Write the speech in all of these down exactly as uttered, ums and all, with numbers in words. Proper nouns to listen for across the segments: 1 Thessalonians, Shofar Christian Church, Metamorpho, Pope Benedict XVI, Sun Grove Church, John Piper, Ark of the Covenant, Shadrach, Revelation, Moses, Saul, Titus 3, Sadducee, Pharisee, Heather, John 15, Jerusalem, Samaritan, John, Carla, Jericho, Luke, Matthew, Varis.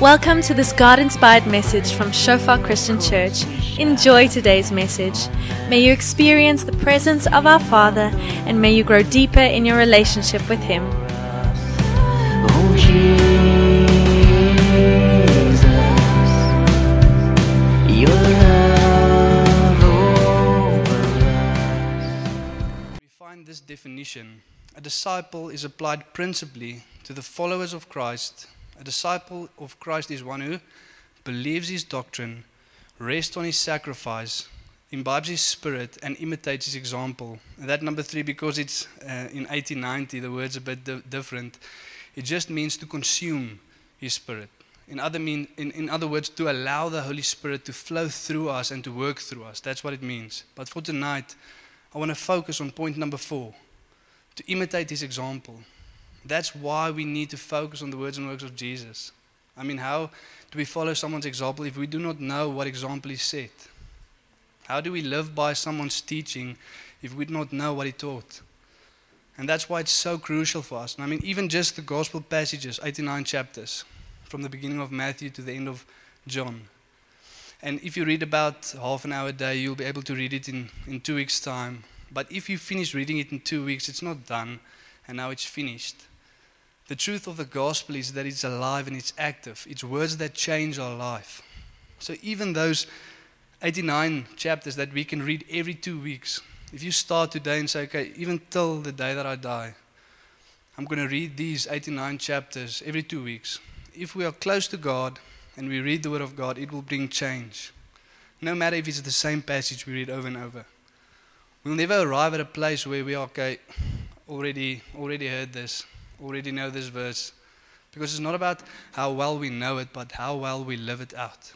Welcome to this God-inspired message from Shofar Christian Church. Enjoy today's message. May you experience the presence of our Father, and may you grow deeper in your relationship with Him. We find this definition. A disciple is applied principally to the followers of Christ. A disciple of Christ is one who believes his doctrine, rests on his sacrifice, imbibes his spirit, and imitates his example. And that number three, because it's uh, in eighteen ninety, the word's a bit di- different. It just means to consume his spirit. In other mean, in, in other words, to allow the Holy Spirit to flow through us and to work through us. That's what it means. But for tonight, I want to focus on point number four, to imitate his example. That's why we need to focus on the words and works of Jesus. I mean, how do we follow someone's example if we do not know what example he set? How do we live by someone's teaching if we do not know what he taught? And that's why it's so crucial for us. And I mean, even just the gospel passages, eighty-nine chapters, from the beginning of Matthew to the end of John. And if you read about half an hour a day, you'll be able to read it in, in two weeks' time. But if you finish reading it in two weeks, it's not done, and now it's finished. The truth of the gospel is that it's alive and it's active. It's words that change our life. So even those eighty-nine chapters that we can read every two weeks, if you start today and say, okay, even till the day that I die, I'm going to read these eighty-nine chapters every two weeks. If we are close to God and we read the Word of God, it will bring change. No matter if it's the same passage we read over and over. We'll never arrive at a place where we are, okay, already, already heard this. Already know this verse, because it's not about how well we know it, but how well we live it out.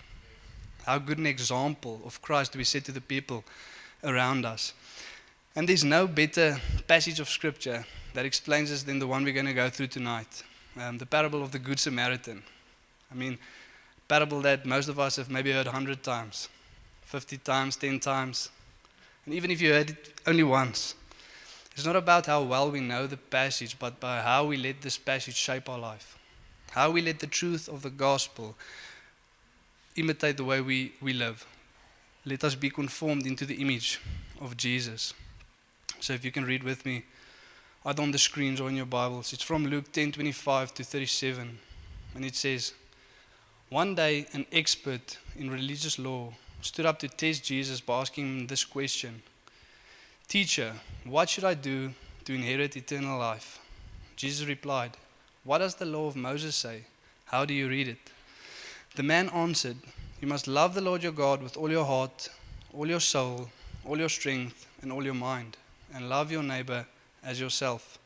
How good an example of Christ we set to the people around us. And there's no better passage of scripture that explains this than the one we're going to go through tonight. Um, the parable of the Good Samaritan. I mean, a parable that most of us have maybe heard one hundred times, fifty times, ten times. And even if you heard it only once, it's not about how well we know the passage, but by how we let this passage shape our life. How we let the truth of the gospel imitate the way we, we live. Let us be conformed into the image of Jesus. So if you can read with me, either on the screens or in your Bibles. It's from Luke ten twenty-five to thirty-seven. And it says, "One day an expert in religious law stood up to test Jesus by asking him this question. 'Teacher, what should I do to inherit eternal life?' Jesus replied, 'What does the law of Moses say? How do you read it?' The man answered, 'You must love the Lord your God with all your heart, all your soul, all your strength, and all your mind, and love your neighbor as yourself.'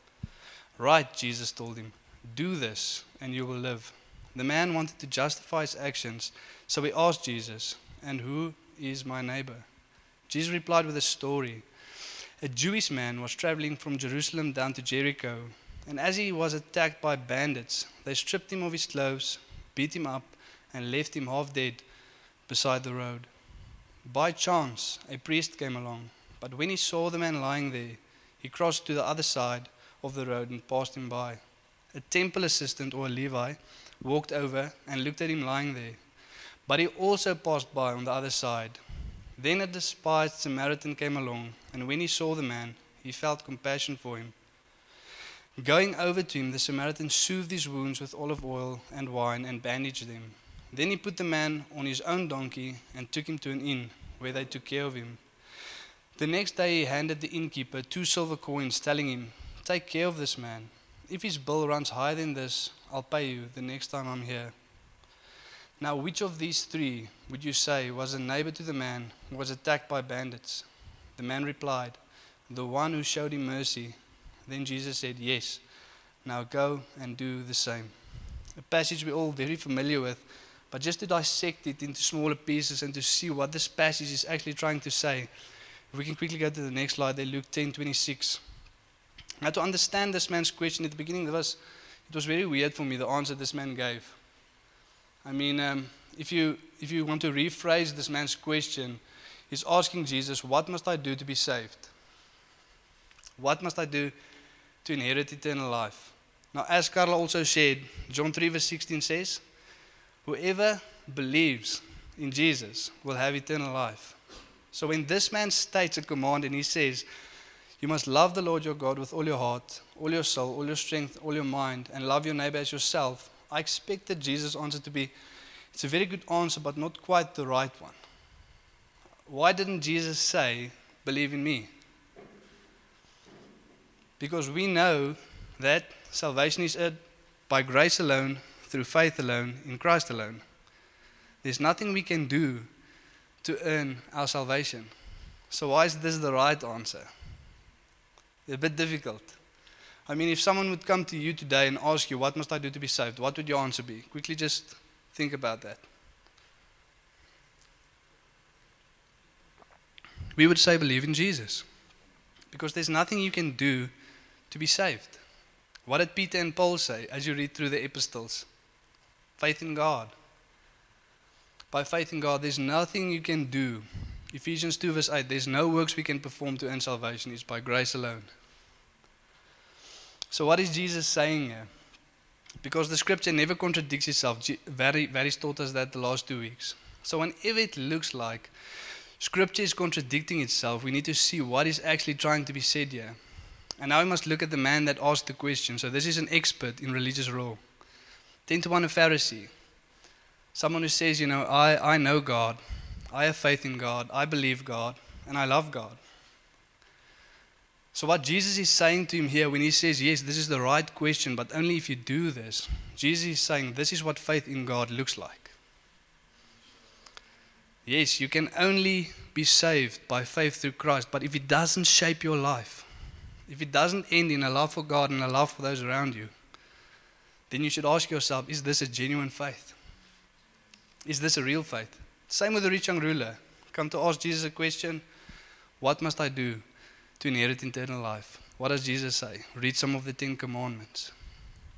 'Right,' Jesus told him, 'do this, and you will live.' The man wanted to justify his actions, so he asked Jesus, 'And who is my neighbor?' Jesus replied with a story. A Jewish man was traveling from Jerusalem down to Jericho, and as he was attacked by bandits, they stripped him of his clothes, beat him up, and left him half dead beside the road. By chance, a priest came along, but when he saw the man lying there, he crossed to the other side of the road and passed him by. A temple assistant, or a Levi, walked over and looked at him lying there, but he also passed by on the other side. Then a despised Samaritan came along, and when he saw the man, he felt compassion for him. Going over to him, the Samaritan soothed his wounds with olive oil and wine and bandaged them. Then he put the man on his own donkey and took him to an inn, where they took care of him. The next day he handed the innkeeper two silver coins, telling him, 'Take care of this man. If his bill runs higher than this, I'll pay you the next time I'm here.' Now, which of these three would you say was a neighbor to the man who was attacked by bandits?" The man replied, "The one who showed him mercy." Then Jesus said, "Yes, now go and do the same." A passage we're all very familiar with, but just to dissect it into smaller pieces and to see what this passage is actually trying to say, if we can quickly go to the next slide there, Luke ten twenty-six. Now, to understand this man's question at the beginning, it was, it was very weird for me, the answer this man gave. I mean, um, if you if you want to rephrase this man's question, he's asking Jesus, what must I do to be saved? What must I do to inherit eternal life? Now, as Carla also said, John three verse sixteen says, Whoever believes in Jesus will have eternal life. So when this man states a command and he says, you must love the Lord your God with all your heart, all your soul, all your strength, all your mind, and love your neighbor as yourself, I expected Jesus' answer to be, it's a very good answer, but not quite the right one. Why didn't Jesus say, believe in me? Because we know that salvation is it by grace alone, through faith alone, in Christ alone. There's nothing we can do to earn our salvation. So why is this the right answer? A bit difficult. I mean, if someone would come to you today and ask you, what must I do to be saved? What would your answer be? Quickly just think about that. We would say, believe in Jesus. Because there's nothing you can do to be saved. What did Peter and Paul say as you read through the epistles? Faith in God. By faith in God, there's nothing you can do. Ephesians two verse eight, there's no works we can perform to earn salvation. It's by grace alone. So what is Jesus saying here? Because the scripture never contradicts itself. Varis taught us that the last two weeks. So whenever it looks like scripture is contradicting itself, we need to see what is actually trying to be said here. And now we must look at the man that asked the question. So this is an expert in religious law. Ten to one, a Pharisee. Someone who says, you know, I, I know God. I have faith in God. I believe God. And I love God. So what Jesus is saying to him here when he says, yes, this is the right question, but only if you do this. Jesus is saying, this is what faith in God looks like. Yes, you can only be saved by faith through Christ, but if it doesn't shape your life, if it doesn't end in a love for God and a love for those around you, then you should ask yourself, is this a genuine faith? Is this a real faith? Same with the rich young ruler. Come to ask Jesus a question, what must I do to inherit eternal life? What does Jesus say? Read some of the Ten Commandments.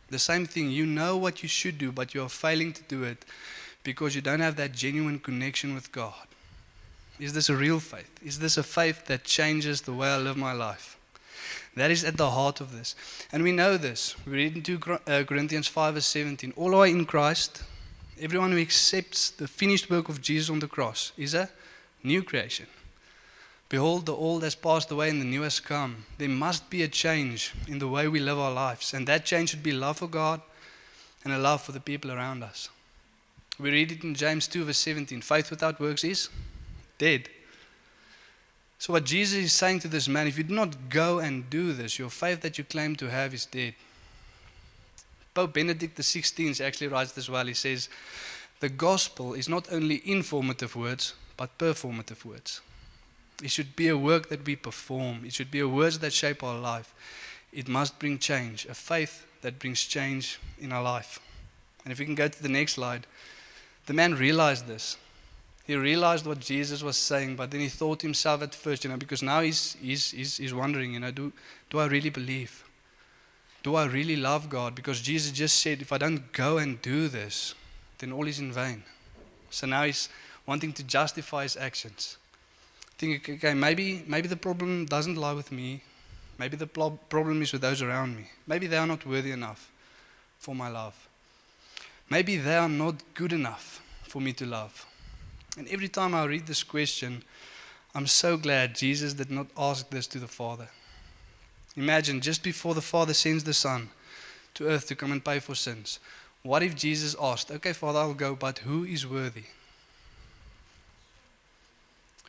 The same thing, you know what you should do, but you are failing to do it because you don't have that genuine connection with God. Is this a real faith? Is this a faith that changes the way I live my life? That is at the heart of this. And we know this. We read in two Corinthians five verse seventeen, all are in Christ. Everyone who accepts the finished work of Jesus on the cross is a new creation. Behold, the old has passed away and the new has come. There must be a change in the way we live our lives. And that change should be love for God and a love for the people around us. We read it in James two verse seventeen. Faith without works is dead. So what Jesus is saying to this man, if you do not go and do this, your faith that you claim to have is dead. Pope Benedict the sixteenth actually writes this well. He says, the gospel is not only informative words, but performative words. It should be a work that we perform. It should be a words that shape our life. It must bring change, a faith that brings change in our life. And if we can go to the next slide, the man realized this. He realized what Jesus was saying, but then he thought to himself at first, you know, because now he's, he's, he's, he's wondering, you know, do, do I really believe? Do I really love God? Because Jesus just said, if I don't go and do this, then all is in vain. So now he's wanting to justify his actions. Thinking, okay, maybe, maybe the problem doesn't lie with me. Maybe the pl- problem is with those around me. Maybe they are not worthy enough for my love. Maybe they are not good enough for me to love. And every time I read this question, I'm so glad Jesus did not ask this to the Father. Imagine, just before the Father sends the Son to earth to come and pay for sins, what if Jesus asked, okay, Father, I'll go, but who is worthy?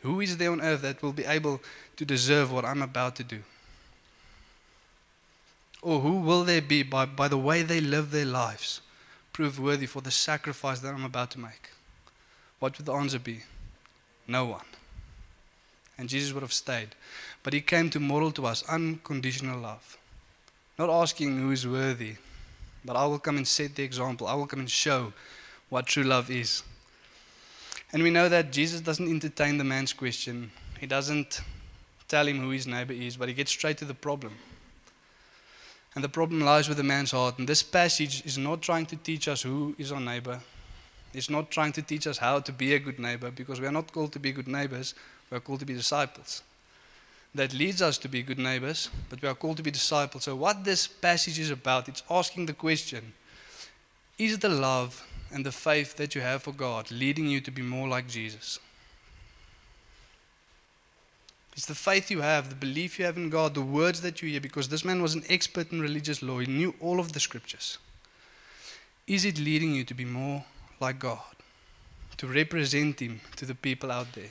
Who is there on earth that will be able to deserve what I'm about to do? Or who will there be by, by the way they live their lives proved worthy for the sacrifice that I'm about to make? What would the answer be? No one. And Jesus would have stayed. But he came to model to us unconditional love. Not asking who is worthy, but I will come and set the example. I will come and show what true love is. And we know that Jesus doesn't entertain the man's question. He doesn't tell him who his neighbor is, but he gets straight to the problem. And the problem lies with the man's heart. And this passage is not trying to teach us who is our neighbor. It's not trying to teach us how to be a good neighbor, because we are not called to be good neighbors. We are called to be disciples. That leads us to be good neighbors, but we are called to be disciples. So what this passage is about, it's asking the question, is the love and the faith that you have for God, leading you to be more like Jesus. It's the faith you have, the belief you have in God, the words that you hear, because this man was an expert in religious law. He knew all of the scriptures. Is it leading you to be more like God, to represent Him to the people out there?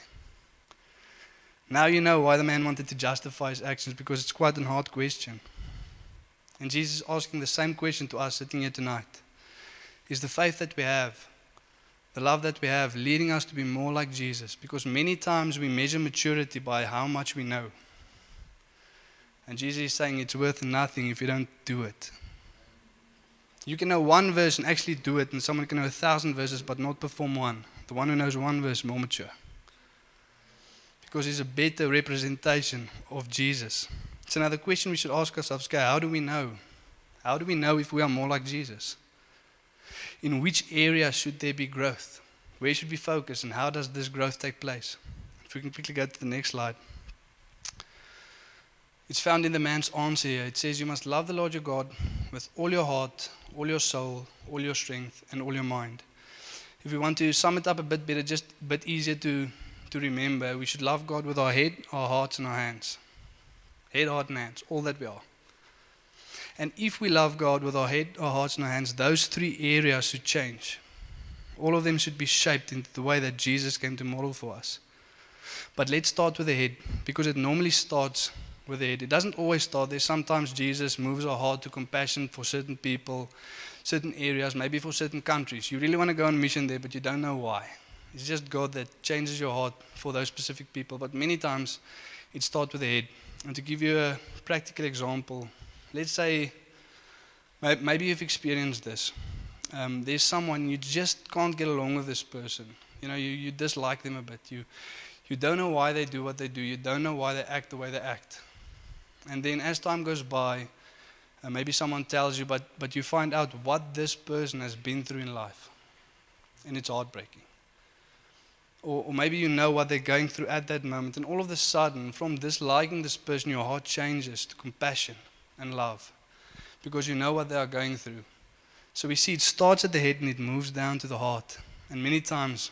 Now you know why the man wanted to justify his actions, because it's quite a hard question. And Jesus is asking the same question to us sitting here tonight. Is the faith that we have, the love that we have, leading us to be more like Jesus? Because many times we measure maturity by how much we know. And Jesus is saying it's worth nothing if you don't do it. You can know one verse and actually do it, and someone can know a thousand verses but not perform one. The one who knows one verse is more mature, because he's a better representation of Jesus. It's another question we should ask ourselves, okay, how do we know? How do we know if we are more like Jesus? In which area should there be growth? Where should we focus, and how does this growth take place? If we can quickly go to the next slide. It's found in the man's answer here. It says, you must love the Lord your God with all your heart, all your soul, all your strength, and all your mind. If we want to sum it up a bit better, just a bit easier to to remember, we should love God with our head, our hearts, and our hands. Head, heart, and hands, all that we are. And if we love God with our head, our hearts, and our hands, those three areas should change. All of them should be shaped into the way that Jesus came to model for us. But let's start with the head, because it normally starts with the head. It doesn't always start there. Sometimes Jesus moves our heart to compassion for certain people, certain areas, maybe for certain countries. You really want to go on mission there, but you don't know why. It's just God that changes your heart for those specific people. But many times, it starts with the head. And to give you a practical example, let's say, maybe you've experienced this. Um, there's someone you just can't get along with this person. You know, you, you dislike them a bit. You, you don't know why they do what they do. You don't know why they act the way they act. And then as time goes by, uh, maybe someone tells you, but, but you find out what this person has been through in life. And it's heartbreaking. Or, or maybe you know what they're going through at that moment, and all of a sudden, from disliking this person, your heart changes to compassion and love, because you know what they are going through. So we see it starts at the head and it moves down to the heart, and many times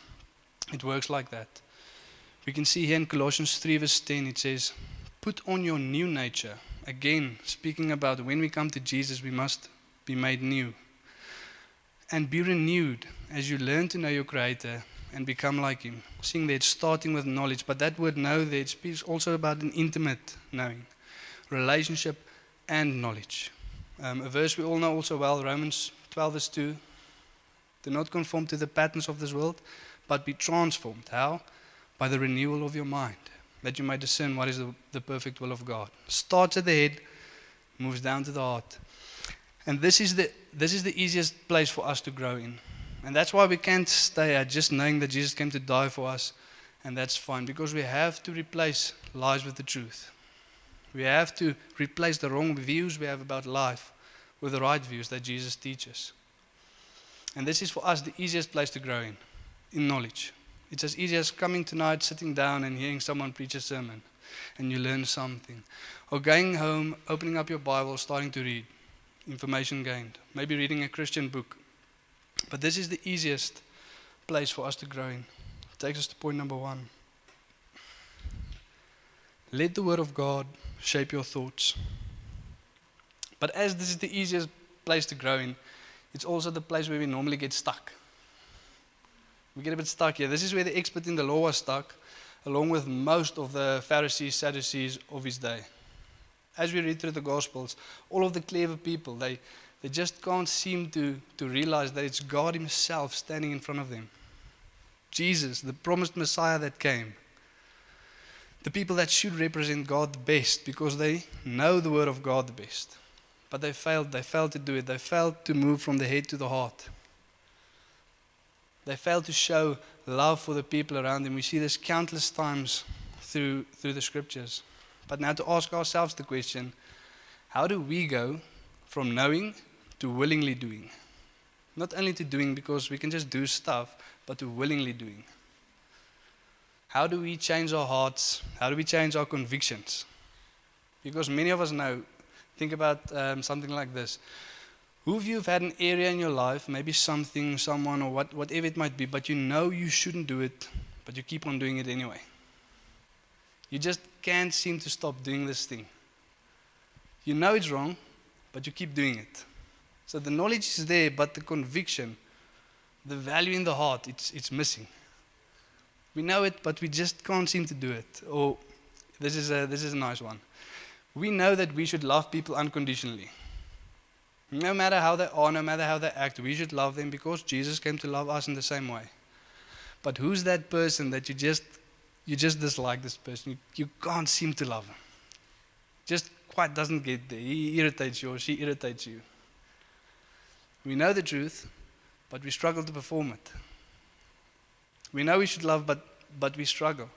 it works like that. We can see here in Colossians three verse ten, it says, put on your new nature. Again, speaking about when we come to Jesus, we must be made new. And be renewed as you learn to know your Creator and become like Him. Seeing that it's starting with knowledge, but that word know there, it speaks also about an intimate knowing, relationship and knowledge. Um, a verse we all know also well, Romans twelve verse two, do not conform to the patterns of this world, but be transformed. How? By the renewal of your mind, that you may discern what is the, the perfect will of God. Starts at the head, moves down to the heart. And this is the this is the easiest place for us to grow in. And that's why we can't stay at just knowing that Jesus came to die for us, and that's fine, because we have to replace lies with the truth. We have to replace the wrong views we have about life with the right views that Jesus teaches. And this is for us the easiest place to grow in, in knowledge. It's as easy as coming tonight, sitting down and hearing someone preach a sermon, and you learn something. Or going home, opening up your Bible, starting to read, information gained. Maybe reading a Christian book. But this is the easiest place for us to grow in. It takes us to point number one. Let the Word of God shape your thoughts. But as this is the easiest place to grow in, it's also the place where we normally get stuck. We get a bit stuck here. This is where the expert in the law was stuck, along with most of the Pharisees, Sadducees of his day. As we read through the Gospels, all of the clever people, they They just can't seem to, to realize that it's God Himself standing in front of them. Jesus, the promised Messiah that came. The people that should represent God the best, because they know the Word of God the best. But they failed. They failed to do it. They failed to move from the head to the heart. They failed to show love for the people around them. We see this countless times through, through the Scriptures. But now to ask ourselves the question, how do we go from knowing to willingly doing? Not only to doing, because we can just do stuff, but to willingly doing. How do we change our hearts? How do we change our convictions? Because many of us know, think about um, something like this. Who of you have had an area in your life, maybe something, someone, or what, whatever it might be, but you know you shouldn't do it, but you keep on doing it anyway? You just can't seem to stop doing this thing. You know it's wrong, but you keep doing it. So the knowledge is there, but the conviction, the value in the heart, it's it's missing. We know it, but we just can't seem to do it. Or this is a this is a nice one. We know that we should love people unconditionally. No matter how they are, no matter how they act, we should love them because Jesus came to love us in the same way. But who's that person that you just you just dislike this person? You, you can't seem to love him. Just quite doesn't get there. He irritates you or she irritates you. We know the truth, but we struggle to perform it. We know we should love, but but we struggle.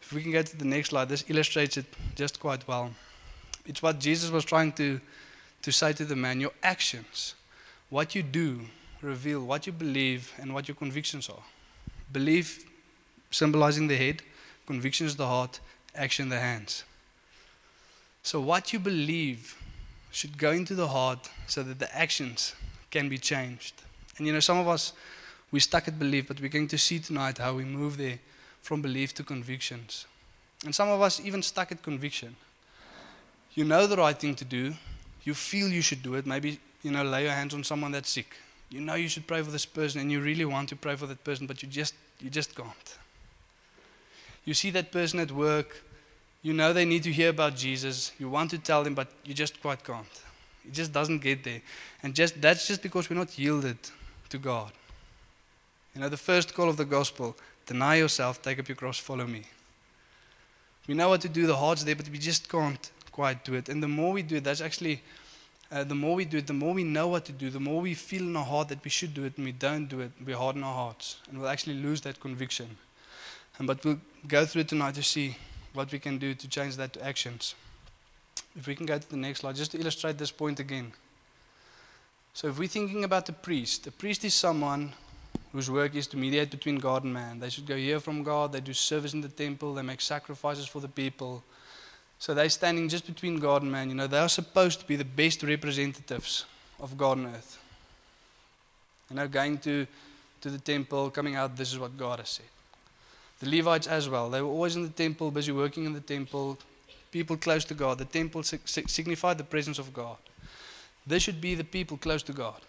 If we can go to the next slide, this illustrates it just quite well. It's what Jesus was trying to to say to the man. Your actions, what you do, reveal what you believe and what your convictions are. Belief symbolizing the head, convictions the heart, action the hands. So what you believe should go into the heart so that the actions can be changed. And you know, some of us, we're stuck at belief, but we're going to see tonight how we move there from belief to convictions. And some of us even stuck at conviction. You know the right thing to do. You feel you should do it. Maybe, you know, lay your hands on someone that's sick. You know you should pray for this person and you really want to pray for that person, but you just you just can't. You see that person at work. You know they need to hear about Jesus. You want to tell them, but you just quite can't. It just doesn't get there. And just that's just because we're not yielded to God. You know, the first call of the gospel, deny yourself, take up your cross, follow me. We know what to do, the heart's there, but we just can't quite do it. And the more we do it, that's actually, uh, the more we do it, the more we know what to do, the more we feel in our heart that we should do it, and we don't do it, we harden our hearts. And we'll actually lose that conviction. And but we'll go through it tonight to see what we can do to change that to actions. If we can go to the next slide, just to illustrate this point again. So if we're thinking about the priest, the priest is someone whose work is to mediate between God and man. They should go hear from God, they do service in the temple, they make sacrifices for the people. So they're standing just between God and man. You know, they are supposed to be the best representatives of God on earth. You know, going to, to the temple, coming out, this is what God has said. The Levites as well, they were always in the temple, busy working in the temple, people close to God. The temple signified the presence of God. They should be the people close to God,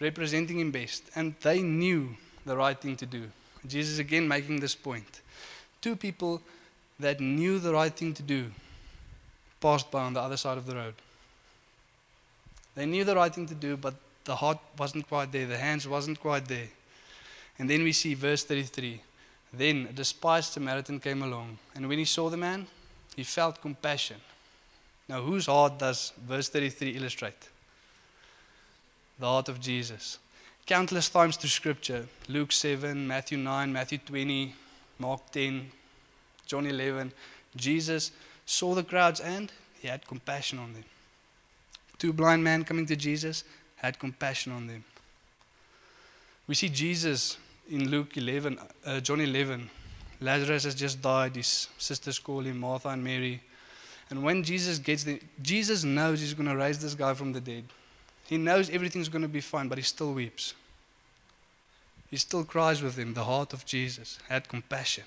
representing Him best. And they knew the right thing to do. Jesus again making this point. Two people that knew the right thing to do passed by on the other side of the road. They knew the right thing to do, but the heart wasn't quite there. The hands wasn't quite there. And then we see verse thirty-three. Then a despised Samaritan came along. And when he saw the man, he felt compassion. Now, whose heart does verse thirty-three illustrate? The heart of Jesus. Countless times through Scripture, Luke seven, Matthew nine, Matthew twenty, Mark ten, John eleven, Jesus saw the crowds and He had compassion on them. Two blind men coming to Jesus had compassion on them. We see Jesus in Luke eleven, uh, John eleven. Lazarus has just died. His sisters call him, Martha and Mary. And when Jesus gets there, Jesus knows He's going to raise this guy from the dead. He knows everything's going to be fine, but He still weeps. He still cries with him. The heart of Jesus had compassion.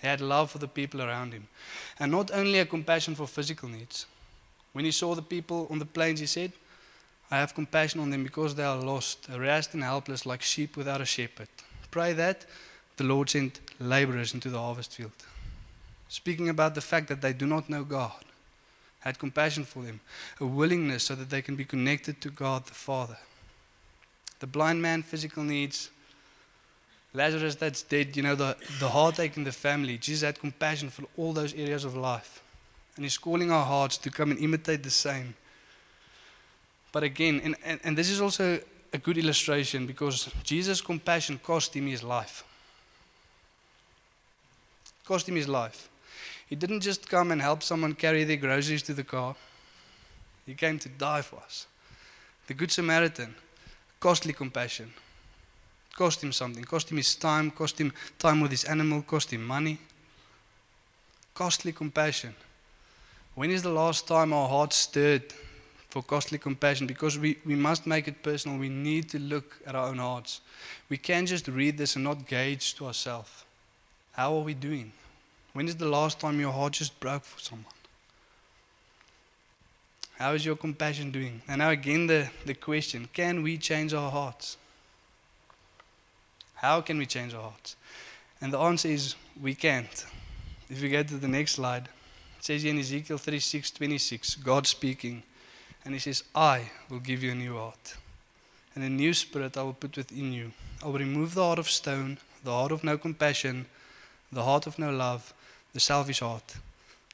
He had love for the people around Him. And not only a compassion for physical needs. When He saw the people on the plains, He said, I have compassion on them because they are lost, harassed and helpless like sheep without a shepherd. Pray that the Lord sent laborers into the harvest field. Speaking about the fact that they do not know God, had compassion for them, a willingness so that they can be connected to God the Father. The blind man, physical needs, Lazarus that's dead, you know, the, the heartache in the family. Jesus had compassion for all those areas of life. And He's calling our hearts to come and imitate the same. But again, and, and, and this is also a good illustration because Jesus' compassion cost Him His life. Cost Him His life. He didn't just come and help someone carry their groceries to the car. He came to die for us. The Good Samaritan, costly compassion. Cost Him something. Cost Him His time. Cost Him time with His animal. Cost Him money. Costly compassion. When is the last time our hearts stirred for costly compassion, because we, we must make it personal. We need to look at our own hearts. We can't just read this and not gauge to ourselves. How are we doing? When is the last time your heart just broke for someone? How is your compassion doing? And now again the, the question, can we change our hearts? How can we change our hearts? And the answer is, we can't. If we go to the next slide, it says here in Ezekiel thirty-six twenty-six, God speaking, and he says, I will give you a new heart, and a new spirit I will put within you. I will remove the heart of stone, the heart of no compassion, the heart of no love, the selfish heart,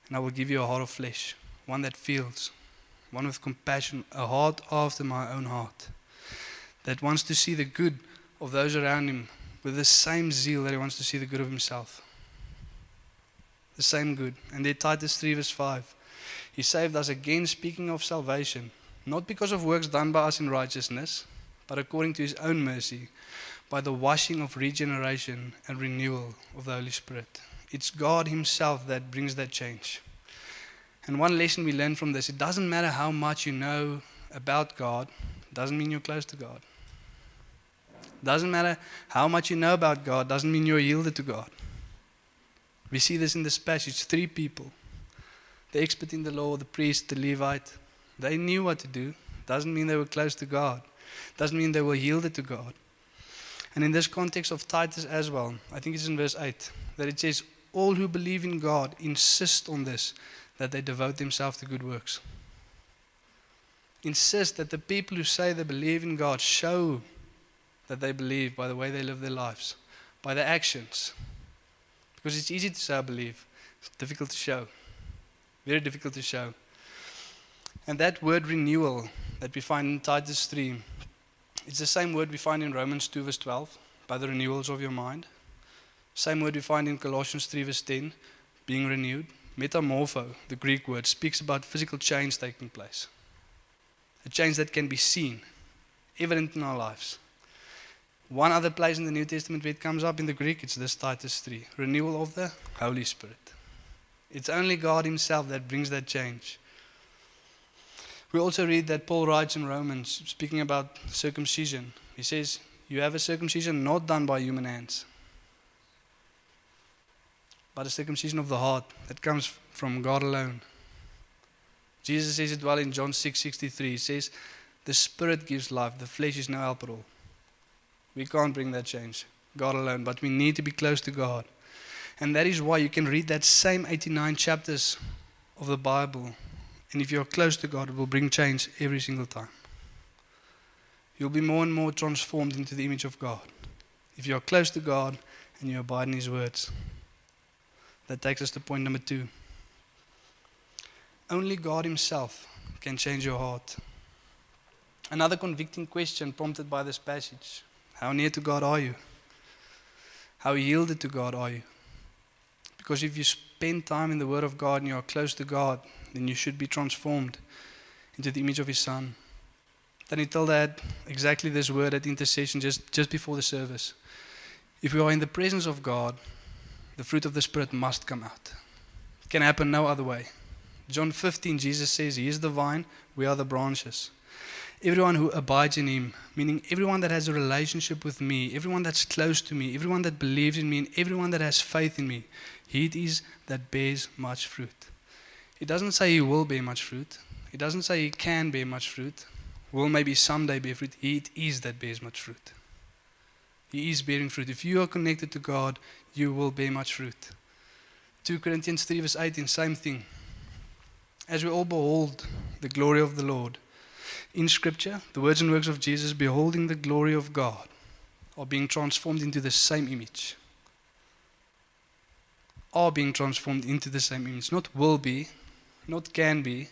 and I will give you a heart of flesh, one that feels, one with compassion, a heart after my own heart, that wants to see the good of those around him with the same zeal that he wants to see the good of himself. The same good. And there Titus three verse five. He saved us again, speaking of salvation, not because of works done by us in righteousness, but according to his own mercy, by the washing of regeneration and renewal of the Holy Spirit. It's God himself that brings that change. And one lesson we learn from this, it doesn't matter how much you know about God, doesn't mean you're close to God. Doesn't matter how much you know about God, doesn't mean you're yielded to God. We see this in this passage, three people. The expert in the law, the priest, the Levite, they knew what to do. Doesn't mean they were close to God. Doesn't mean they were yielded to God. And in this context of Titus as well, I think it's in verse eight, that it says, all who believe in God insist on this, that they devote themselves to good works. Insist that the people who say they believe in God show that they believe by the way they live their lives, by their actions. Because it's easy to say I believe, it's difficult to show. Very difficult to show. And that word renewal that we find in Titus three, it's the same word we find in Romans two verse twelve, by the renewals of your mind. Same word we find in Colossians three verse ten, being renewed. Metamorpho, the Greek word, speaks about physical change taking place. A change that can be seen, evident in our lives. One other place in the New Testament where it comes up in the Greek, it's this Titus three, renewal of the Holy Spirit. It's only God himself that brings that change. We also read that Paul writes in Romans, speaking about circumcision. He says, you have a circumcision not done by human hands, but a circumcision of the heart that comes from God alone. Jesus says it well in John six sixty-three. He says, the Spirit gives life, the flesh is no help at all. We can't bring that change, God alone, but we need to be close to God. And that is why you can read that same eighty-nine chapters of the Bible, and if you're close to God, it will bring change every single time. You'll be more and more transformed into the image of God if you're close to God and you abide in his words. That takes us to point number two. Only God himself can change your heart. Another convicting question prompted by this passage. How near to God are you? How yielded to God are you? Because if you spend time in the Word of God and you are close to God, then you should be transformed into the image of his Son. Then he told that exactly this word at intercession just, just before the service. If we are in the presence of God, the fruit of the Spirit must come out. It can happen no other way. John fifteen, Jesus says, he is the vine, we are the branches. Everyone who abides in him, meaning everyone that has a relationship with me, everyone that's close to me, everyone that believes in me, and everyone that has faith in me, he it is that bears much fruit. It doesn't say he will bear much fruit. It doesn't say he can bear much fruit. Will maybe someday bear fruit. He it is that bears much fruit. He is bearing fruit. If you are connected to God, you will bear much fruit. two Corinthians three verse eighteen, same thing. As we all behold the glory of the Lord, in Scripture, the words and works of Jesus, beholding the glory of God, are being transformed into the same image. Are being transformed into the same image. Not will be, not can be.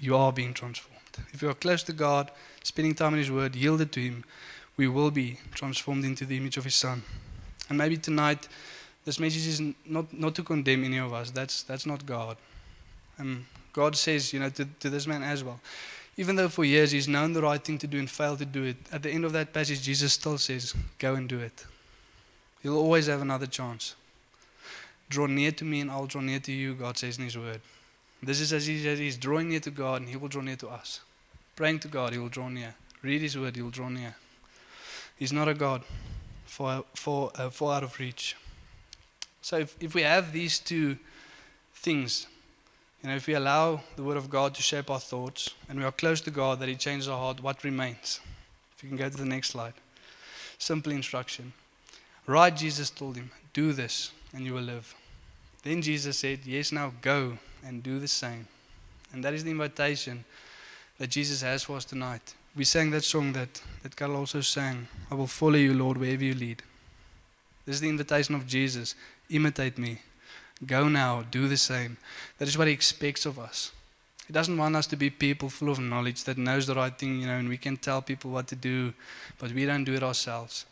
You are being transformed. If you are close to God, spending time in his word, yielded to him, we will be transformed into the image of his Son. And maybe tonight, this message is not, not to condemn any of us. That's, that's not God. Um, God says, you know, to, to this man as well, even though for years he's known the right thing to do and failed to do it, at the end of that passage, Jesus still says, go and do it. You'll always have another chance. Draw near to me and I'll draw near to you, God says in his word. This is as easy as he's drawing near to God, and he will draw near to us. Praying to God, he will draw near. Read his word, he will draw near. He's not a God far, far, uh, far out of reach. So if, if we have these two things, you know, if we allow the word of God to shape our thoughts, and we are close to God, that he changes our heart, what remains? If you can go to the next slide. Simple instruction. Right, Jesus told him, do this and you will live. Then Jesus said, yes, now go and do the same. And that is the invitation that Jesus has for us tonight. We sang that song that, that Carla also sang, I will follow you, Lord, wherever you lead. This is the invitation of Jesus. Imitate me. Go now, do the same. That is what he expects of us. He doesn't want us to be people full of knowledge that knows the right thing, you know, and we can tell people what to do, but we don't do it ourselves.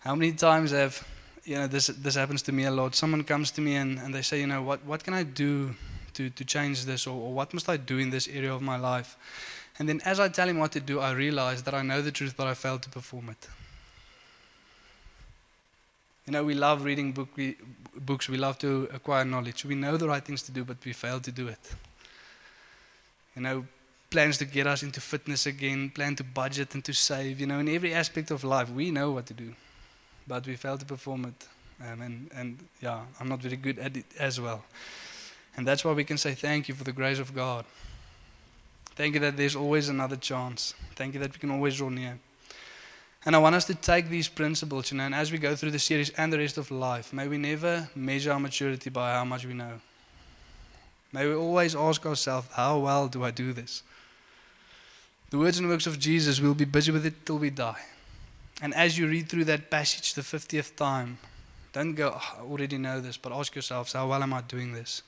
How many times have, you know, this this happens to me a lot. Someone comes to me and, and they say, you know, what, what can I do to, to change this, or, or what must I do in this area of my life? And then as I tell him what to do, I realize that I know the truth, but I failed to perform it. You know, we love reading book, we, books. We love to acquire knowledge. We know the right things to do, but we fail to do it. You know, plans to get us into fitness again, plan to budget and to save. You know, in every aspect of life, we know what to do, but we fail to perform it. Um, and, and yeah, I'm not very good at it as well. And that's why we can say thank you for the grace of God. Thank you that there's always another chance. Thank you that we can always draw near. And I want us to take these principles, you know, and as we go through the series and the rest of life, may we never measure our maturity by how much we know. May we always ask ourselves, how well do I do this? The words and works of Jesus, we'll be busy with it till we die. And as you read through that passage the fiftieth time, don't go, oh, I already know this, but ask yourselves, how well am I doing this?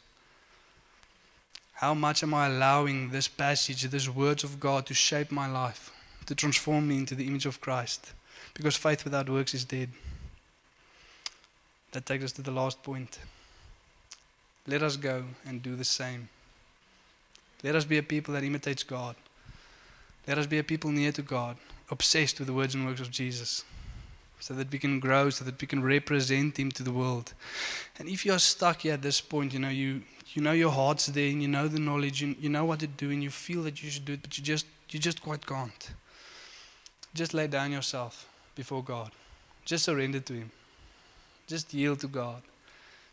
How much am I allowing this passage, these words of God to shape my life? To transform me into the image of Christ, because faith without works is dead. That takes us to the last point. Let us go and do the same. Let us be a people that imitates God. Let us be a people near to God, obsessed with the words and works of Jesus, so that we can grow, so that we can represent him to the world. And if you are stuck here at this point, you know, you you know your heart's there, and you know the knowledge, you, you know what to do, and you feel that you should do it, but you just you just quite can't. Just lay down yourself before God. Just surrender to him. Just yield to God.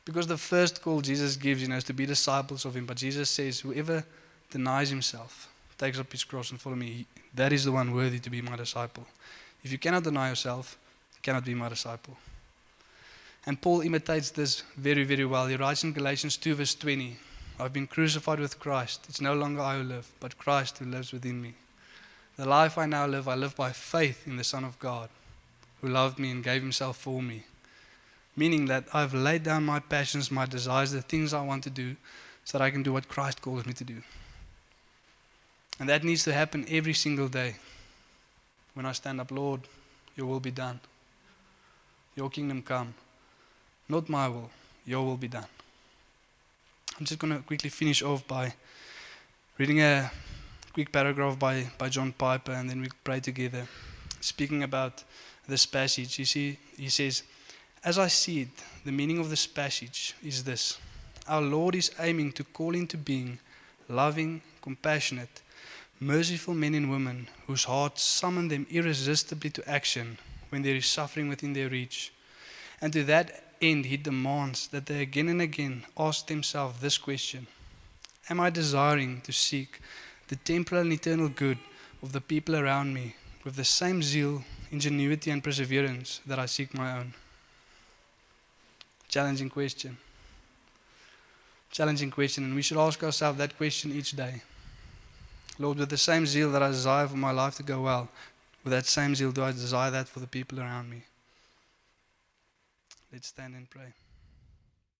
Because the first call Jesus gives, you know, is to be disciples of him. But Jesus says, whoever denies himself, takes up his cross and follow me, that is the one worthy to be my disciple. If you cannot deny yourself, you cannot be my disciple. And Paul imitates this very, very well. He writes in Galatians two verse twenty, I've been crucified with Christ. It's no longer I who live, but Christ who lives within me. The life I now live, I live by faith in the Son of God, who loved me and gave himself for me. Meaning that I've laid down my passions, my desires, the things I want to do, so that I can do what Christ calls me to do. And that needs to happen every single day. When I stand up, Lord, your will be done. Your kingdom come. Not my will, your will be done. I'm just going to quickly finish off by reading a quick paragraph by, by John Piper, and then we pray together. Speaking about this passage, you see, he says, as I see it, the meaning of this passage is this. Our Lord is aiming to call into being loving, compassionate, merciful men and women whose hearts summon them irresistibly to action when there is suffering within their reach. And to that end, he demands that they again and again ask themselves this question. Am I desiring to seek the temporal and eternal good of the people around me with the same zeal, ingenuity and perseverance that I seek my own? Challenging question. Challenging question, and we should ask ourselves that question each day. Lord, with the same zeal that I desire for my life to go well, with that same zeal do I desire that for the people around me? Let's stand and pray.